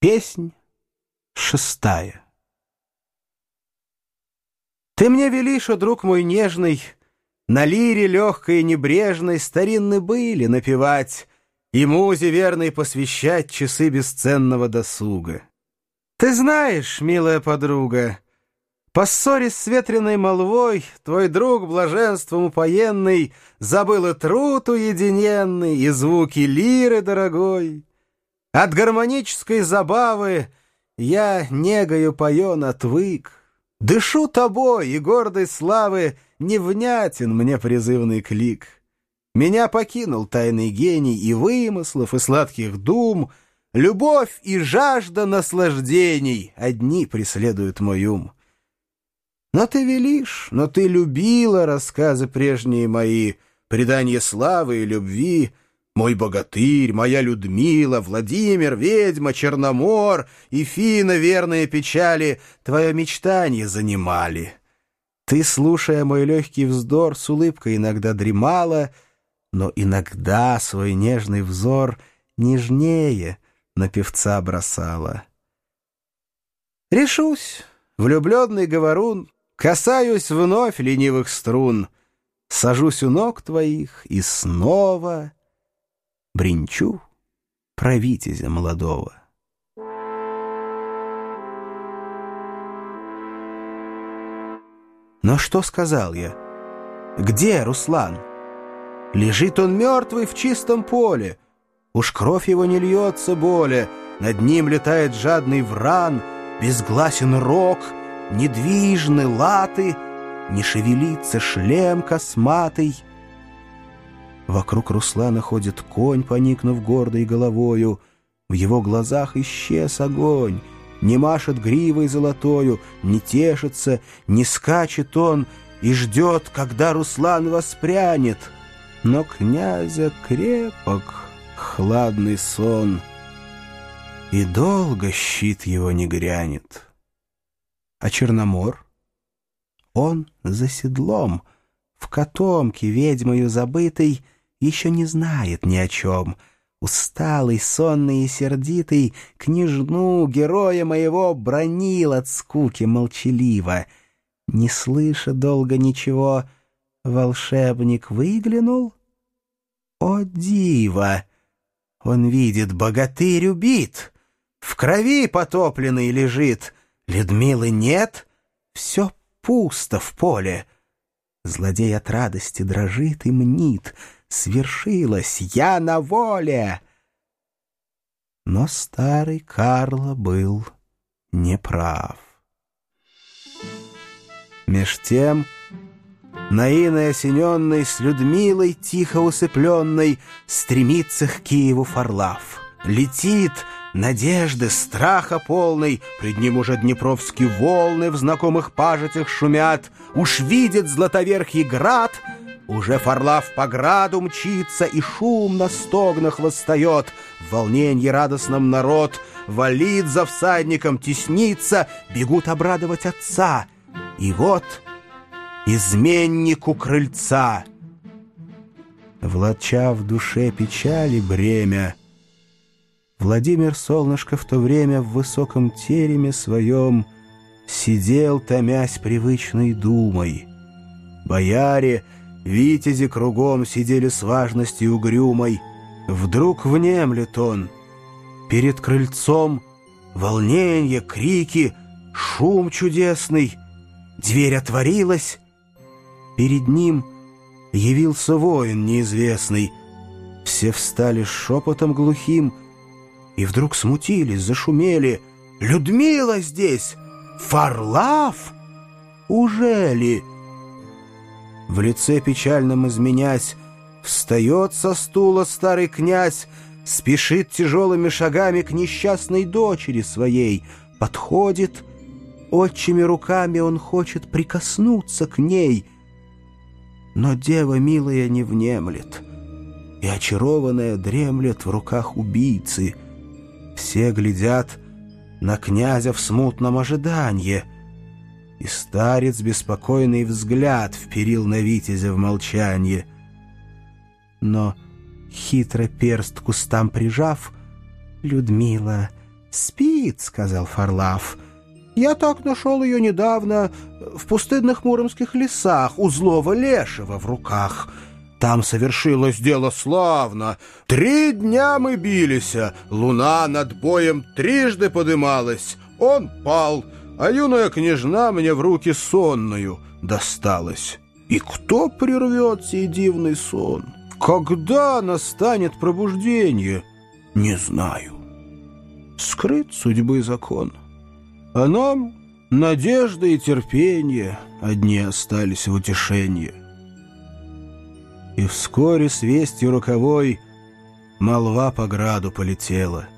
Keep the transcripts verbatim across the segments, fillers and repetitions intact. Песнь шестая. Ты мне велишь, о друг мой нежный, на лире легкой и небрежной старинны были напевать и музе верной посвящать часы бесценного досуга. Ты знаешь, милая подруга, поссорясь с ветреной молвой, твой друг блаженством упоенный забыл и труд уединенный, и звуки лиры дорогой. От гармонической забавы я негою поен отвык. Дышу тобой, и гордой славы невнятен мне призывный клик. Меня покинул тайный гений и вымыслов, и сладких дум. Любовь и жажда наслаждений одни преследуют мой ум. Но ты велишь, но ты любила рассказы прежние мои, преданье славы и любви. Мой богатырь, моя Людмила, Владимир, ведьма, Черномор и Фина верные печали твое мечтание занимали. Ты, слушая мой легкий вздор, с улыбкой иногда дремала, но иногда свой нежный взор нежнее на певца бросала. Решусь, влюбленный говорун, касаюсь вновь ленивых струн, сажусь у ног твоих и снова бринчу про витязя молодого. Но что сказал я? Где Руслан? Лежит он мертвый в чистом поле. Уж кровь его не льется более. Над ним летает жадный вран, безгласен рог, недвижны латы, не шевелится шлем косматый. Вокруг Руслана ходит конь, поникнув гордой головою. В его глазах исчез огонь. Не машет гривой золотою, не тешится, не скачет он и ждет, когда Руслан воспрянет. Но князя крепок хладный сон, и долго щит его не грянет. А Черномор? Он за седлом, в котомке ведьмою забытой, еще не знает ни о чем. Усталый, сонный и сердитый княжну героя моего бранил от скуки молчаливо. Не слыша долго ничего, волшебник выглянул. О диво! Он видит, богатырь убит, в крови потопленный лежит. Людмилы нет, все пусто в поле. Злодей от радости дрожит и мнит. Свершилось, я на воле! Но старый Карло был неправ. Меж тем Наиной осененной с Людмилой тихо усыпленной стремится к Киеву Фарлав. Летит, надежды, страха полный, пред ним уже днепровские волны в знакомых пажитях шумят. Уж видит златоверхий град, уже Фарлав по граду мчится, и шум на стогнах восстает. В волненье радостном народ валит за всадником, теснится, бегут обрадовать отца. И вот изменнику крыльца, влача в душе печали бремя, Владимир, солнышко, в то время в высоком тереме своем сидел, томясь привычной думой. Бояре, витязи кругом сидели с важностью угрюмой. Вдруг внемлет он. Перед крыльцом волненье, крики, шум чудесный. Дверь отворилась. Перед ним явился воин неизвестный. Все встали шепотом глухим, и вдруг смутились, зашумели. «Людмила здесь! Фарлав? Уже ли?» В лице печальном изменясь, встает со стула старый князь, спешит тяжелыми шагами к несчастной дочери своей, подходит, отчими руками он хочет прикоснуться к ней. Но дева милая не внемлет, и очарованная дремлет в руках убийцы. Все глядят на князя в смутном ожидании, и старец беспокойный взгляд вперил на витязя в молчанье. Но, хитро перст к кустам прижав, Людмила «Спит», — сказал Фарлав. «Я так нашел ее недавно в пустынных муромских лесах у злого лешего в руках. Там совершилось дело славно. Три дня мы бились, луна над боем трижды подымалась. Он пал, а юная княжна мне в руки сонную досталась. И кто прервет сей дивный сон? Когда настанет пробуждение? Не знаю. Скрыт судьбы закон. А нам надежда и терпение одни остались в утешении». И вскоре с вестью роковой молва по граду полетела.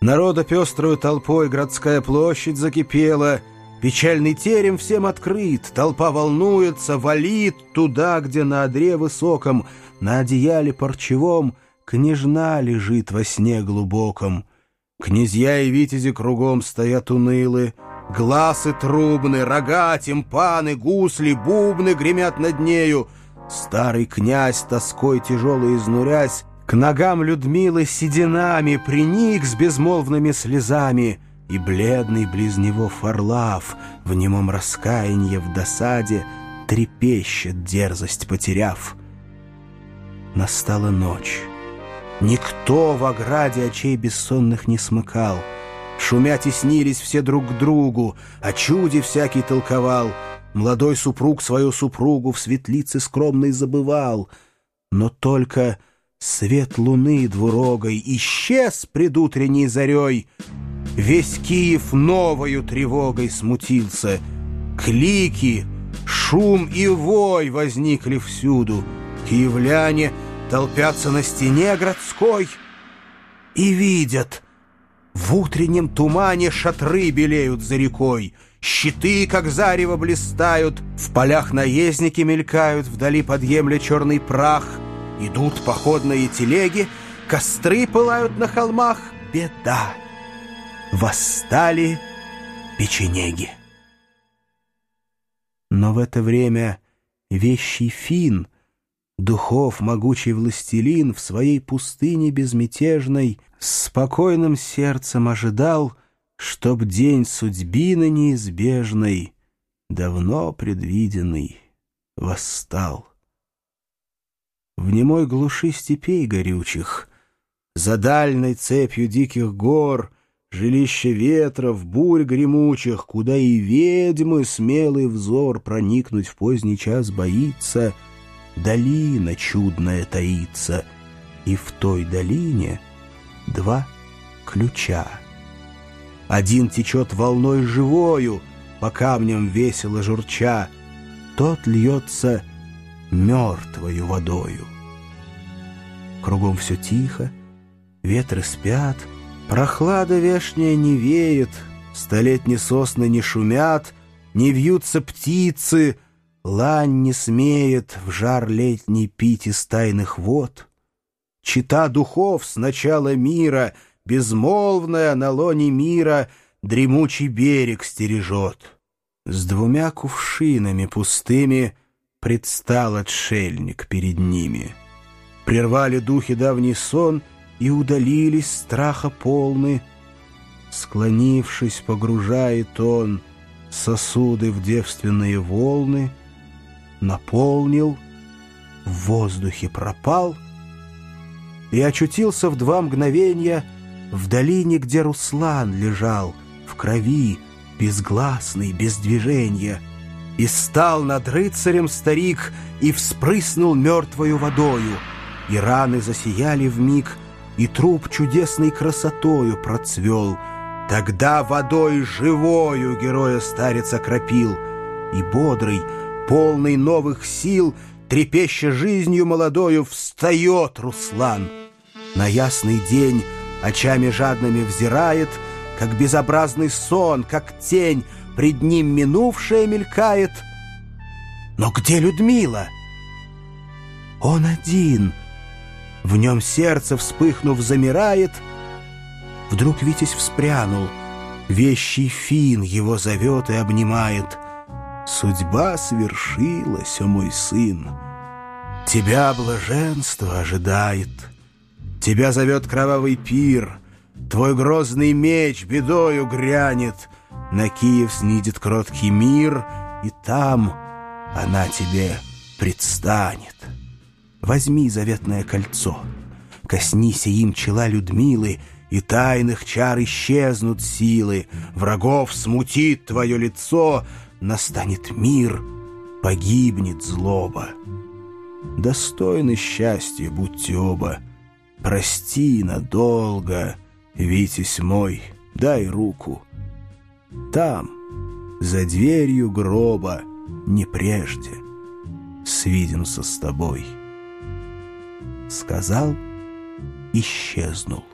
Народа пеструю толпой городская площадь закипела. Печальный терем всем открыт, толпа волнуется, валит туда, где на одре высоком, на одеяле парчевом княжна лежит во сне глубоком. Князья и витязи кругом стоят унылы. Гласы трубны, рога, тимпаны, гусли, бубны гремят над нею. Старый князь, тоской тяжелой изнурясь, к ногам Людмилы сединами приник с безмолвными слезами, и бледный близ него Фарлав в немом раскаянье, в досаде трепещет, дерзость потеряв. Настала ночь. Никто в ограде очей бессонных не смыкал. Шумя теснились все друг к другу, о чуде всякий толковал. Молодой супруг свою супругу в светлице скромной забывал. Но только свет луны двурогой исчез предутренней зарей. Весь Киев новою тревогой смутился. Клики, шум и вой возникли всюду. Киевляне толпятся на стене городской и видят: в утреннем тумане шатры белеют за рекой. Щиты, как зарево, блистают, в полях наездники мелькают, вдали подъемля черный прах. Идут походные телеги, костры пылают на холмах. Беда! Восстали печенеги. Но в это время вещий Финн, духов могучий властелин, в своей пустыне безмятежной с спокойным сердцем ожидал, чтоб день судьбины неизбежной, давно предвиденный, восстал. В немой глуши степей горючих, за дальной цепью диких гор, жилище ветров, бурь гремучих, куда и ведьмы смелый взор проникнуть в поздний час боится, долина чудная таится, и в той долине два ключа. Один течет волной живою, по камням весело журча, тот льется мертвою водою. Кругом все тихо, ветры спят, прохлада вешняя не веет, столетние сосны не шумят, не вьются птицы, лань не смеет в жар летний пить из тайных вод. Чита духов с начала мира — безмолвная на лоне мира дремучий берег стережет. С двумя кувшинами пустыми предстал отшельник перед ними. Прервали духи давний сон и удалились страха полны. Склонившись, погружает он сосуды в девственные волны, наполнил, в воздухе пропал и очутился в два мгновения в долине, где Руслан лежал, в крови, безгласный, без движения. И стал над рыцарем старик, и вспрыснул мертвою водою. И раны засияли вмиг, и труп чудесной красотою процвел. Тогда водой живою героя старец окропил. И бодрый, полный новых сил, трепеща жизнью молодою, встает Руслан. На ясный день очами жадными взирает, как безобразный сон, как тень, пред ним минувшая мелькает. Но где Людмила? Он один. В нем сердце, вспыхнув, замирает. Вдруг Витязь вспрянул. Вещий Финн его зовет и обнимает. «Судьба свершилась, о мой сын! Тебя блаженство ожидает! Тебя зовет кровавый пир, Твой грозный меч бедою грянет, на Киев снидет кроткий мир, и там она тебе предстанет. Возьми заветное кольцо, коснись им чела Людмилы, и тайных чар исчезнут силы, врагов смутит твое лицо, настанет мир, погибнет злоба. Достойны счастья будьте оба, прости надолго, Витязь мой, дай руку. Там, за дверью гроба, не прежде, свидимся с тобой. Сказал, исчезнул.